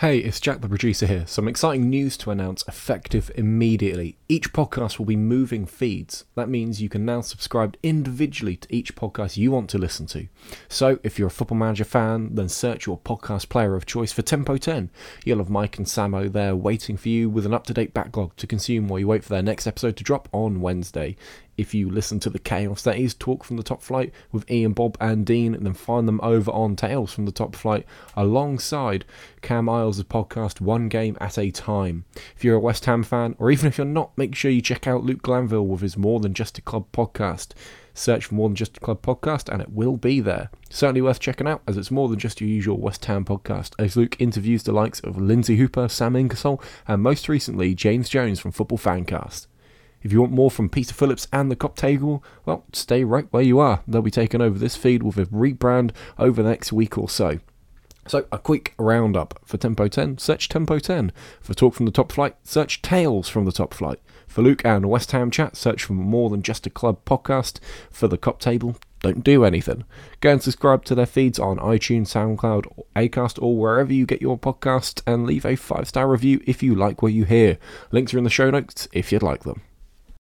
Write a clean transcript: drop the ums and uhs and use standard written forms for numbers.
Hey, it's Jack the producer here. Some exciting news to announce effective immediately. Each podcast will be moving feeds. That means you can now subscribe individually to each podcast you want to listen to. So if you're a Football Manager fan, then search your podcast player of choice for Tempo 10. You'll have Mike and Samo there waiting for you with an up-to-date backlog to consume while you wait for their next episode to drop on Wednesday. If you listen to the chaos that is Talk from the Top Flight with Ian, Bob and Dean, and then find them over on Tales from the Top Flight alongside Cam Isles' podcast One Game at a Time. If you're a West Ham fan, or even if you're not, make sure you check out Luke Glanville with his More Than Just a Club podcast. Search for More Than Just a Club podcast and it will be there. Certainly worth checking out, as it's more than just your usual West Ham podcast, as Luke interviews the likes of Lindsay Hooper, Sam Ingersoll and most recently James Jones from Football Fancast. If you want more from Peter Phillips and the Kop Table, well, stay right where you are. They'll be taking over this feed with a rebrand over the next week or so. So, a quick roundup. For Tempo 10, search Tempo 10. For Talk from the Top Flight, search Tales from the Top Flight. For Luke and West Ham Chat, search for More Than Just a Club podcast. For the Kop Table, don't do anything. Go and subscribe to their feeds on iTunes, SoundCloud, or Acast, or wherever you get your podcasts, and leave a 5-star review if you like what you hear. Links are in the show notes if you'd like them.